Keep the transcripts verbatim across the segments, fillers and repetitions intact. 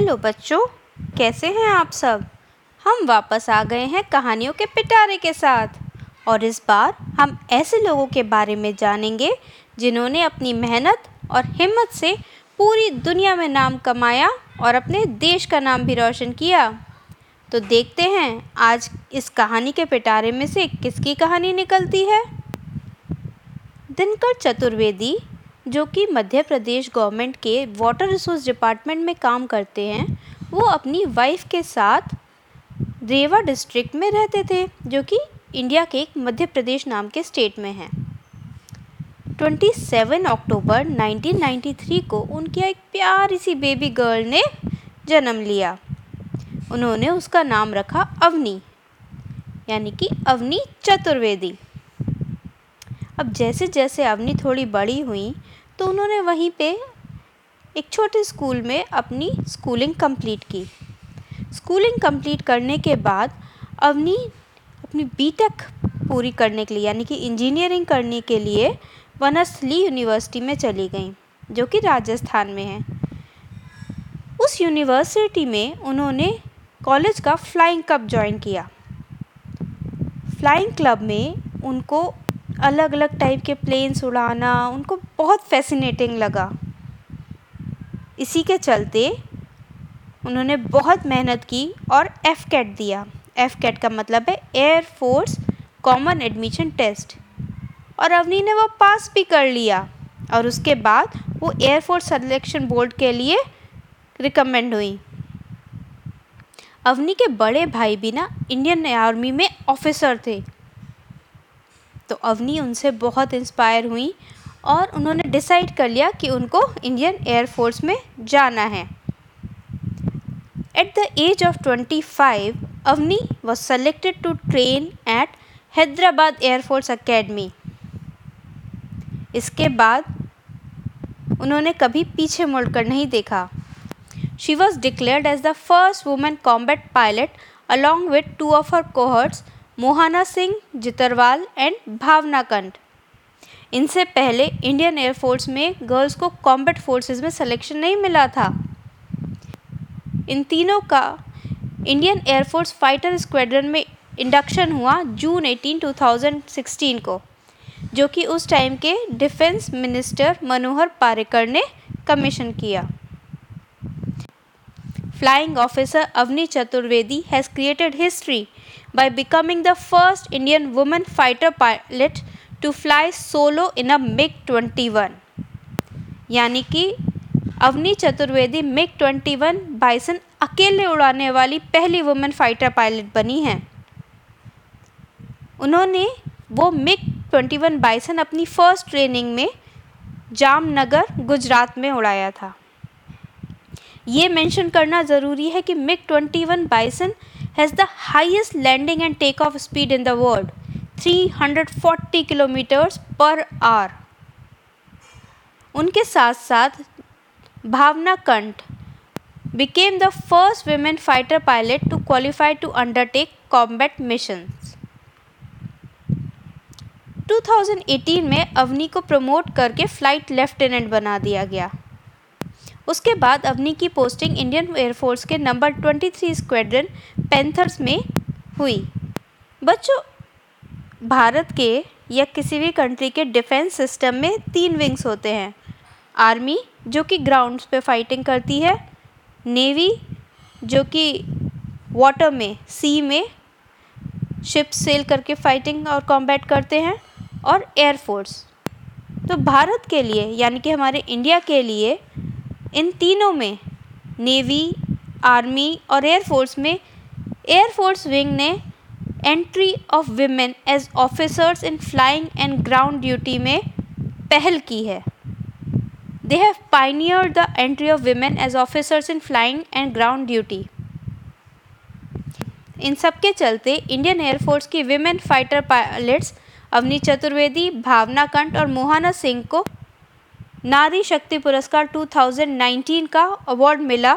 Hello बच्चों, कैसे हैं आप सब। हम वापस आ गए हैं कहानियों के पिटारे के साथ और इस बार हम ऐसे लोगों के बारे में जानेंगे जिन्होंने अपनी मेहनत और हिम्मत से पूरी दुनिया में नाम कमाया और अपने देश का नाम भी रोशन किया। तो देखते हैं आज इस कहानी के पिटारे में से किसकी कहानी निकलती है। दिनकर चतुर्वेदी, जो कि मध्य प्रदेश गवर्नमेंट के वाटर रिसोर्स डिपार्टमेंट में काम करते हैं, वो अपनी वाइफ के साथ रेवा डिस्ट्रिक्ट में रहते थे, जो कि इंडिया के एक मध्य प्रदेश नाम के स्टेट में है। सत्ताईस अक्टूबर उन्नीस सौ तिरानवे को उनकी एक प्यारी सी बेबी गर्ल ने जन्म लिया। उन्होंने उसका नाम रखा अवनी, यानी कि अवनी चतुर्वेदी। अब जैसे जैसे अवनी थोड़ी बड़ी हुई तो उन्होंने वहीं पे एक छोटे स्कूल में अपनी स्कूलिंग कंप्लीट की। स्कूलिंग कंप्लीट करने के बाद अवनी अपनी बीटेक पूरी करने के लिए, यानी कि इंजीनियरिंग करने के लिए वनस्थली यूनिवर्सिटी में चली गई, जो कि राजस्थान में है। उस यूनिवर्सिटी में उन्होंने कॉलेज का फ्लाइंग क्लब ज्वाइन किया। फ्लाइंग क्लब में उनको अलग अलग टाइप के प्लेन्स उड़ाना उनको बहुत फैसिनेटिंग लगा। इसी के चलते उन्होंने बहुत मेहनत की और एफकैट दिया। एफकैट का मतलब है air force common admission test, और अवनी ने वो पास भी कर लिया और उसके बाद वो एयर फोर्स सिलेक्शन बोर्ड के लिए रिकमेंड हुई। अवनी के बड़े भाई भी ना इंडियन आर्मी में ऑफिसर थे, तो अवनी उनसे बहुत इंस्पायर हुई और उन्होंने डिसाइड कर लिया कि उनको इंडियन एयरफोर्स में जाना है। एट द एज ऑफ पच्चीस, Avani was selected to train at Hyderabad air force academy. इसके बाद उन्होंने कभी पीछे मुड़कर नहीं देखा। She was declared as the first women combat pilot along with two of her cohorts, Mohana Singh Jitarwal and Bhawana Kanth. इनसे पहले इंडियन एयरफोर्स में गर्ल्स को कॉम्बैट फोर्सेस में सिलेक्शन नहीं मिला था। इन तीनों का इंडियन एयरफोर्स फाइटर स्क्वाड्रन में इंडक्शन हुआ जून अठारह, दो हज़ार सोलह को, जो कि उस टाइम के डिफेंस मिनिस्टर मनोहर पारेकर ने कमीशन किया। Flying officer Avani Chaturvedi has created history by becoming the first Indian woman fighter pilot to fly solo in a MiG twenty one. यानी कि Avani Chaturvedi MiG twenty one Bison अकेले उड़ाने वाली पहली women fighter pilot बनी हैं। उन्होंने वो मिग ट्वेंटी वन बाइसन अपनी फर्स्ट ट्रेनिंग में जामनगर गुजरात में उड़ाया था। ये मेंशन करना ज़रूरी है कि MiG twenty one Bison has the highest landing and take off speed in the world, तीन सौ चालीस किलोमीटर्स पर आवर। उनके साथ साथ Bhawana Kanth became the first women fighter pilot to qualify to undertake combat missions. दो हज़ार अठारह में अवनी को प्रमोट करके फ्लाइट लेफ्टिनेंट बना दिया गया। उसके बाद अवनी की पोस्टिंग इंडियन एयरफोर्स के नंबर तेईस स्क्वाड्रन पैंथर्स में हुई। बच्चों, भारत के या किसी भी कंट्री के डिफेंस सिस्टम में तीन विंग्स होते हैं। आर्मी, जो कि ग्राउंड्स पे फाइटिंग करती है, नेवी, जो कि वाटर में सी में शिप सेल करके फाइटिंग और कॉम्बैट करते हैं, और एयरफोर्स। तो भारत के लिए यानी कि हमारे इंडिया के लिए इन तीनों में नेवी, आर्मी और एयरफोर्स में एयरफोर्स विंग ने entry of women as officers in flying and ground duty में पहल की है। They have pioneered the entry of women as officers in flying and ground duty. इन सब के चलते इंडियन एयरफोर्स की women fighter pilots Avani Chaturvedi, Bhawana Kanth और मोहाना सिंह को नारी शक्ति पुरस्कार दो हज़ार उन्नीस का अवार्ड मिला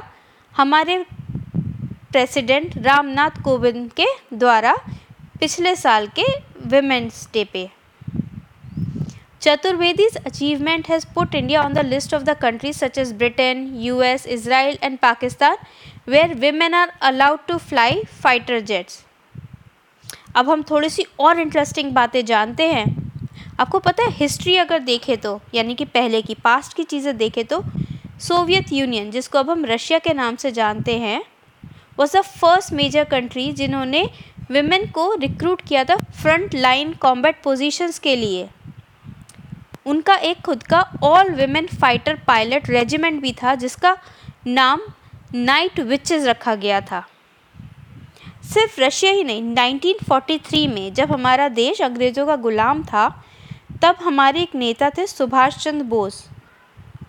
हमारे प्रेसिडेंट रामनाथ कोविंद के द्वारा पिछले साल के विमेंस डे पे। Chaturvedi's achievement has put India on the list of the countries such as Britain, U S, Israel and Pakistan where women are allowed to fly fighter jets. अब हम थोड़ी सी और इंटरेस्टिंग बातें जानते हैं. आपको पता है हिस्ट्री अगर देखें तो यानी कि पहले की पास्ट की चीज़ें देखें तो सोवियत यूनियन जिसको अब हम रशिया के नाम से जानते हैं was the first major country जिन्होंने विमेन को रिक्रूट किया था फ्रंट लाइन कॉम्बैट पोजीशंस के लिए. उनका एक खुद का all women fighter pilot regiment भी था जिसका नाम नाइट विचेस रखा गया था. सिर्फ रशिया ही नहीं, नाइनटीन फोर्टी थ्री में जब हमारा देश अंग्रेज़ों का गुलाम था तब हमारे एक नेता थे सुभाष चंद्र बोस.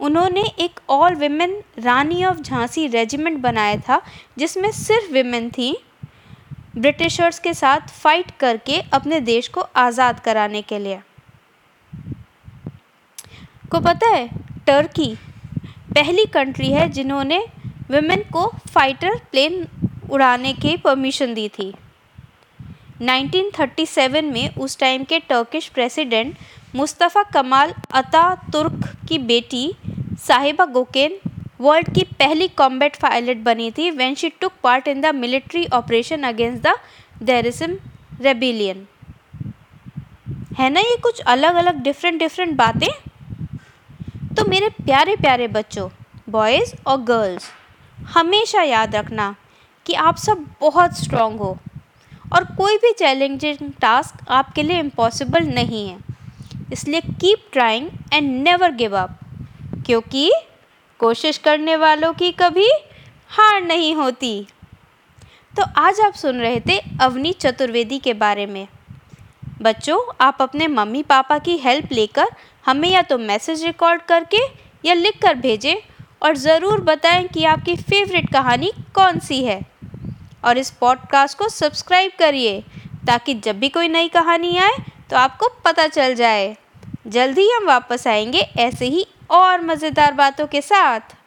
उन्होंने एक all women Rani of Jhansi regiment बनाया था जिसमें सिर्फ विमेन थी ब्रिटिशर्स के साथ फाइट करके अपने देश को आज़ाद कराने के लिए. को पता है टर्की पहली कंट्री है जिन्होंने विमेन को फाइटर प्लेन उड़ाने की परमिशन दी थी. नाइनटीन थर्टी सेवन में उस टाइम के Turkish president Mustafa Kemal Ataturk की बेटी साहिबा गोकेन वर्ल्ड की पहली कॉम्बैट पायलट बनी थी when she took part in the military operation against the terrorism rebellion. है ना ये कुछ अलग अलग डिफरेंट डिफरेंट बातें. तो मेरे प्यारे प्यारे बच्चों, बॉयज़ और गर्ल्स, हमेशा याद रखना कि आप सब बहुत स्ट्रॉन्ग हो और कोई भी चैलेंजिंग टास्क आपके लिए इम्पॉसिबल नहीं है. इसलिए keep trying and never give up, क्योंकि कोशिश करने वालों की कभी हार नहीं होती. तो आज आप सुन रहे थे अवनी चतुर्वेदी के बारे में. बच्चों, आप अपने मम्मी पापा की हेल्प लेकर हमें या तो मैसेज रिकॉर्ड करके या लिख कर भेजें और ज़रूर बताएं कि आपकी फेवरेट कहानी कौन सी है. और इस पॉडकास्ट को सब्सक्राइब करिए ताकि जब भी कोई नई कहानी आए तो आपको पता चल जाए. जल्द ही हम वापस आएंगे ऐसे ही और मज़ेदार बातों के साथ.